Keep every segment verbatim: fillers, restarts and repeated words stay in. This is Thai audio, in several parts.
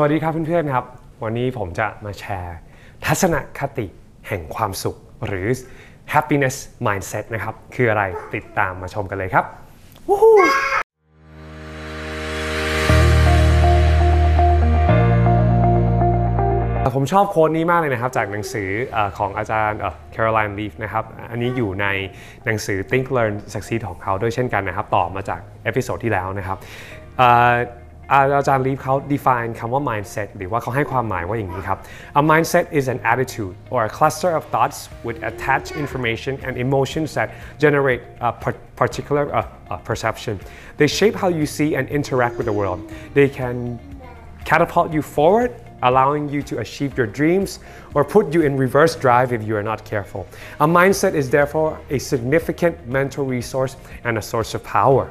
สวัสดีครับเพื่อนๆครับวันนี้ผมจะมาแชร์ทัศนคติแห่งความสุขหรือ happiness mindset นะครับคืออะไรติดตามมาชมกันเลยครับวู้ฮู้ผมชอบโค้ดนี้มากเลยนะครับจากหนังสือของอาจารย์ Caroline Leaf นะครับอันนี้อยู่ในหนังสือ Think Learn Succeed ของเขาด้วยเช่นกันนะครับต่อมาจากเอพิโซดที่แล้วนะครับอาจารย์ Leaf เขา define คำว่า mindset หรือว่าเขาให้ความหมายว่าอย่างนี้ครับ A mindset is an attitude or a cluster of thoughts with attached information and emotions that generate a particular uh, uh, perception. They shape how you see and interact with the world. They can catapult you forward, allowing you to achieve your dreams or put you in reverse drive if you are not careful. A mindset is therefore a significant mental resource and a source of power.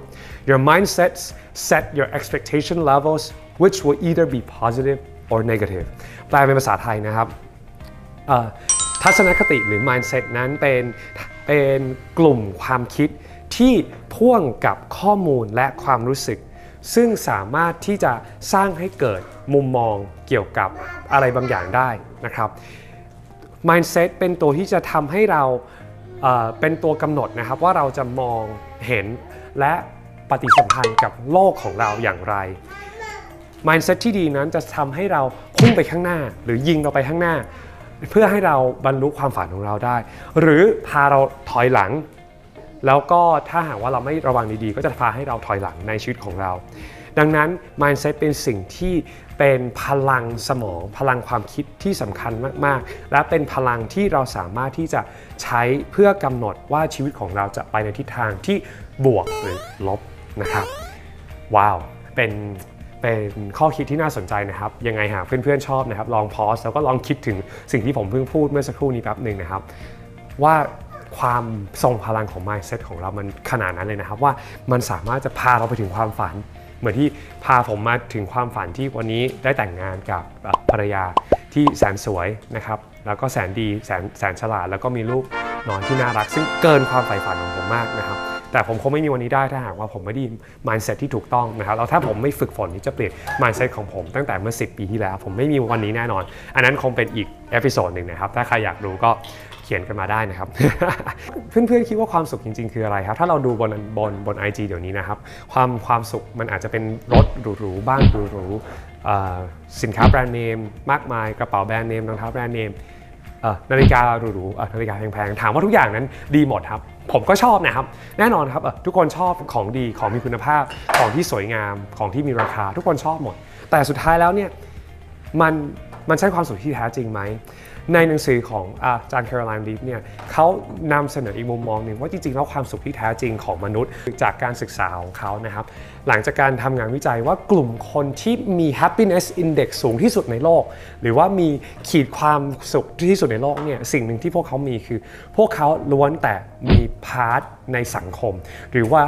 Your mindsets set your expectation levels, which will either be positive or negative. แปลเป็นภาษาไทยนะครับทัศนคติหรือ mindset นั้นเป็นเป็นกลุ่มความคิดที่พ่วงกับข้อมูลและความรู้สึกซึ่งสามารถที่จะสร้างให้เกิดมุมมองเกี่ยวกับอะไรบางอย่างได้นะครับ mindset เป็นตัวที่จะทำให้เราเป็นตัวกำหนดนะครับว่าเราจะมองเห็นและปฏิสัมพันธ์กับโลกของเราอย่างไร mindset ที่ดีนั้นจะทำให้เราพุ่งไปข้างหน้าหรือยิงเราไปข้างหน้าเพื่อให้เราบรรลุความฝันของเราได้หรือพาเราถอยหลังแล้วก็ถ้าหากว่าเราไม่ระวังดีๆก็จะพาให้เราถอยหลังในชีวิตของเราดังนั้น mindset เป็นสิ่งที่เป็นพลังสมองพลังความคิดที่สำคัญมากๆและเป็นพลังที่เราสามารถที่จะใช้เพื่อกำหนดว่าชีวิตของเราจะไปในทิศทางที่บวกหรือลบนะครับว้าวเป็นเป็นข้อคิดที่น่าสนใจนะครับยังไงหากเพื่อนๆชอบนะครับลองพอสแล้วก็ลองคิดถึงสิ่งที่ผมเพิ่งพูดเมื่อสักครู่นี้แป๊บหนึ่งนะครับว่าความทรงพลังของ mindset ของเรามันขนาดนั้นเลยนะครับว่ามันสามารถจะพาเราไปถึงความฝันเหมือนที่พาผมมาถึงความฝันที่วันนี้ได้แต่งงานกับภรรยาที่แสนสวยนะครับแล้วก็แสนดีแสนแสนฉลาดแล้วก็มีลูกน้อยที่น่ารักซึ่งเกินความใฝ่ฝันของผมมากนะครับแต่ผมคงไม่มีวันนี้ได้ถ้าหากว่าผมไม่ได้ mindset ที่ถูกต้องนะครับแล้วถ้าผมไม่ฝึกฝนที่จะเปลี่ยน mindset ของผมตั้งแต่เมื่อสิบปีที่แล้วผมไม่มีวันนี้แน่นอนอันนั้นคงเป็นอีกเอพิโซดหนึ่งนะครับถ้าใครอยากรู้ก็เขียนกันมาได้นะครับ เพื่อนๆคิดว่าความสุขจริงๆคืออะไรครับถ้าเราดูบนบนบน ไอ จี เดี๋ยวนี้นะครับความความสุขมันอาจจะเป็นรถหรูๆบ้านหรูๆสินค้าแบรนด์เนมมากมายกระเป๋าแบรนด์เนมรองเท้าแบรนด์เนมนาฬิกาหรูๆนาฬิกาแพงๆถามว่าทุกอย่างนั้นดีหมดครับผมก็ชอบนะครับแน่นอนครับทุกคนชอบของดีของมีคุณภาพของที่สวยงามของที่มีราคาทุกคนชอบหมดแต่สุดท้ายแล้วเนี่ยมันมันใช่ความสุขที่แท้จริงไหมในหนังสือของอาจารย์ Caroline Leaf เนี่ยเขานำเสนออีกมุมมองหนึ่งว่าจริงๆแล้วความสุขที่แท้จริงของมนุษย์จากการศึกษาของเขานะครับหลังจากการทำงานวิจัยว่ากลุ่มคนที่มี happiness index สูงที่สุดในโลกหรือว่ามีขีดความสุขที่สุดในโลกเนี่ยสิ่งหนึ่งที่พวกเขามีคือพวกเขาล้วนแต่มีพาร์ทในสังคมหรือว่า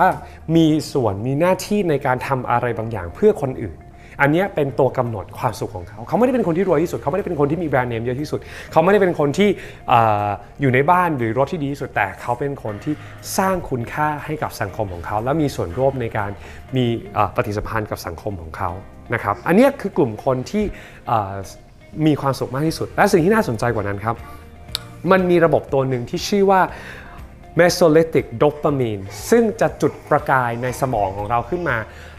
มีส่วนมีหน้าที่ในการทำอะไรบางอย่างเพื่อคนอื่นอันนี้เป็นตัวกำหนดความสุขของเขาเขาไม่ได้เป็นคนที่รวยที่สุดเขาไม่ได้เป็นคนที่มีแบรนด์เนมเยอะที่สุดเขาไม่ได้เป็นคนที่อยู่ในบ้านหรือรถที่ดีที่สุดแต่เขาเป็นคนที่สร้างคุณค่าให้กับสังคมของเขาและมีส่วนร่วมในการมีปฏิสัมพันธ์กับสังคมของเขานะครับอันนี้คือกลุ่มคนที่มีความสุขมากที่สุดและสิ่งที่น่าสนใจกว่านั้นครับมันมีระบบตัวหนึ่งที่ชื่อว่า Mesolithic Dopamine ซึ่งจะจุดประกายในสมองของเราขึ้นมา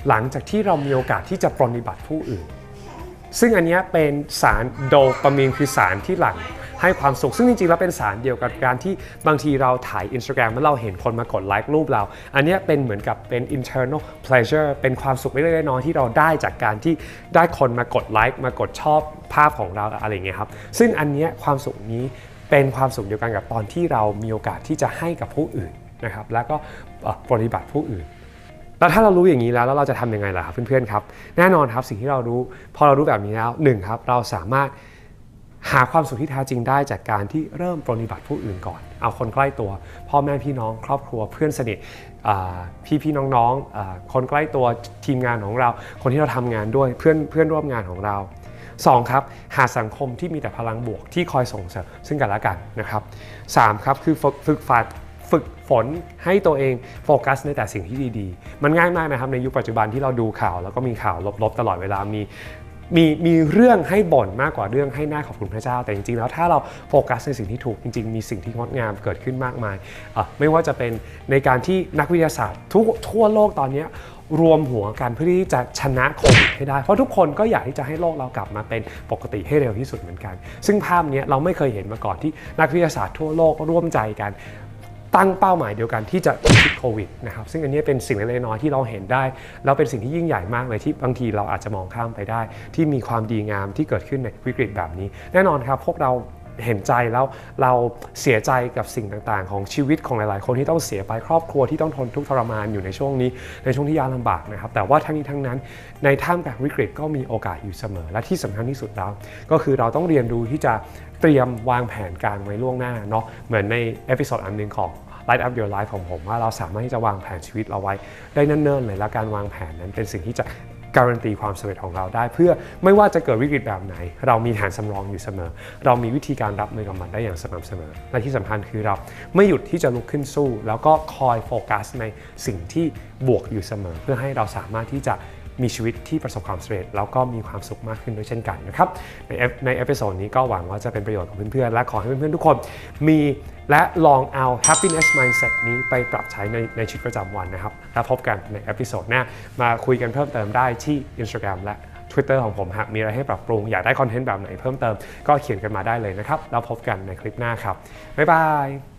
หลังจากที่เรามีโอกาสที่จะปรนนิบัติผู้อื่นซึ่งอันนี้เป็นสารโดปามีนคือสารที่หลั่งให้ความสุขซึ่งจริงๆแล้วเป็นสารเดียวกับการที่บางทีเราถ่าย Instagram แล้วเราเห็นคนมากดไลค์รูปเราอันนี้เป็นเหมือนกับเป็น internal pleasure เป็นความสุขเล็กๆน้อยๆที่เราได้จากการที่ได้คนมากดไลค์มากดชอบภาพของเราอะไรอย่างเงี้ยครับซึ่งอันนี้ความสุขนี้เป็นความสุขเดียวกันกับตอนที่เรามีโอกาสที่จะให้กับผู้อื่นนะครับแล้วก็ปฏิบัติผู้อื่นแล้วถ้าเรารู้อย่างนี้แล้วแล้วเราจะทำยังไงล่ะครับเพื่อนๆครับแน่นอนครับสิ่งที่เรารู้พอเรารู้แบบนี้แล้วหนึ่งครับเราสามารถหาความสุขที่แท้จริงได้จากการที่เริ่มปฏิบัติผู้อื่นก่อนเอาคนใกล้ตัวพ่อแม่พี่น้องครอบครัวเพื่อนสนิทพี่พี่น้องๆคนใกล้ตัวทีมงานของเราคนที่เราทำงานด้วยเพื่อนเพื่อนร่วมงานของเราสองครับหาสังคมที่มีแต่พลังบวกที่คอยส่งเสริมซึ่งกันและกันนะครับสามครับคือฝึกฝาดฝึกฝนให้ตัวเองโฟกัสในแต่สิ่งที่ดีๆมันง่ายมากนะครับในยุคปัจจุบันที่เราดูข่าวแล้วก็มีข่าวลบๆตลอดเวลามี มีมีเรื่องให้บ่นมากกว่าเรื่องให้หน้าขอบคุณพระเจ้าแต่จริงๆแล้วถ้าเราโฟกัสในสิ่งที่ถูกจริงๆมีสิ่งที่งดงามเกิดขึ้นมากมายไม่ว่าจะเป็นในการที่นักวิทยาศาสตร์ทั่วโลกตอนนี้รวมหัวกันเพื่อที่จะชนะโควิดให้ได้เพราะทุกคนก็อยากที่จะให้โลกเรากลับมาเป็นปกติให้เร็วที่สุดเหมือนกันซึ่งภาพนี้เราไม่เคยเห็นมาก่อนที่นักวิทยาศาสตร์ทั่วโลกร่วมใจกันตั้งเป้าหมายเดียวกันที่จะหยุดโควิดนะครับซึ่งอันนี้เป็นสิ่งเล็กๆน้อยๆที่เราเห็นได้แล้วเป็นสิ่งที่ยิ่งใหญ่มากเลยที่บางทีเราอาจจะมองข้ามไปได้ที่มีความดีงามที่เกิดขึ้นในวิกฤตแบบนี้แน่นอนครับพวกเราเห็นใจแล้วเราเสียใจกับสิ่งต่างๆของชีวิตของหลายๆคนที่ต้องเสียไปครอบครัวที่ต้องทนทุกข์ทรมานอยู่ในช่วงนี้ในช่วงที่ยากลำบากนะครับแต่ว่าทั้งนี้ทั้งนั้นในท่ามกลางวิกฤตก็มีโอกาสอยู่เสมอและที่สำคัญที่สุดแล้วก็คือเราต้องเรียนรู้ที่จะเตรียมวางแผนการไว้ล่วงหน้าเนาะเหมือนในเอพิโซดอันนึงของ Light Up Your Life ของผมว่าเราสามารถที่จะวางแผนชีวิตเราไว้ได้เนิ่นๆเลยและการวางแผนนั้นเป็นสิ่งที่จะการันตีความสำเร็จของเราได้เพื่อไม่ว่าจะเกิดวิกฤตแบบไหนเรามีฐานสำรองอยู่เสมอเรามีวิธีการรับมือกับมันได้อย่างสม่ำเสมอและที่สำคัญคือเราไม่หยุดที่จะลุกขึ้นสู้แล้วก็คอยโฟกัสในสิ่งที่บวกอยู่เสมอเพื่อให้เราสามารถที่จะมีชีวิตที่ประสบความสำเร็จแล้วก็มีความสุขมากขึ้นด้วยเช่นกันนะครับในในเอพิโซดนี้ก็หวังว่าจะเป็นประโยชน์กับเพื่อนๆและขอให้เพื่อนๆทุกคนมีและลองเอา happiness mindset นี้ไปปรับใช้ในในชีวิตประจำวันนะครับแล้วพบกันในเอพิโซดหน้ามาคุยกันเพิ่มเติมได้ที่ Instagram และ Twitter ของผมหากมีอะไรให้ปรับปรุงอยากได้คอนเทนต์แบบไหนเพิ่มเติมก็เขียนกันมาได้เลยนะครับแล้วพบกันในคลิปหน้าครับบ๊ายบาย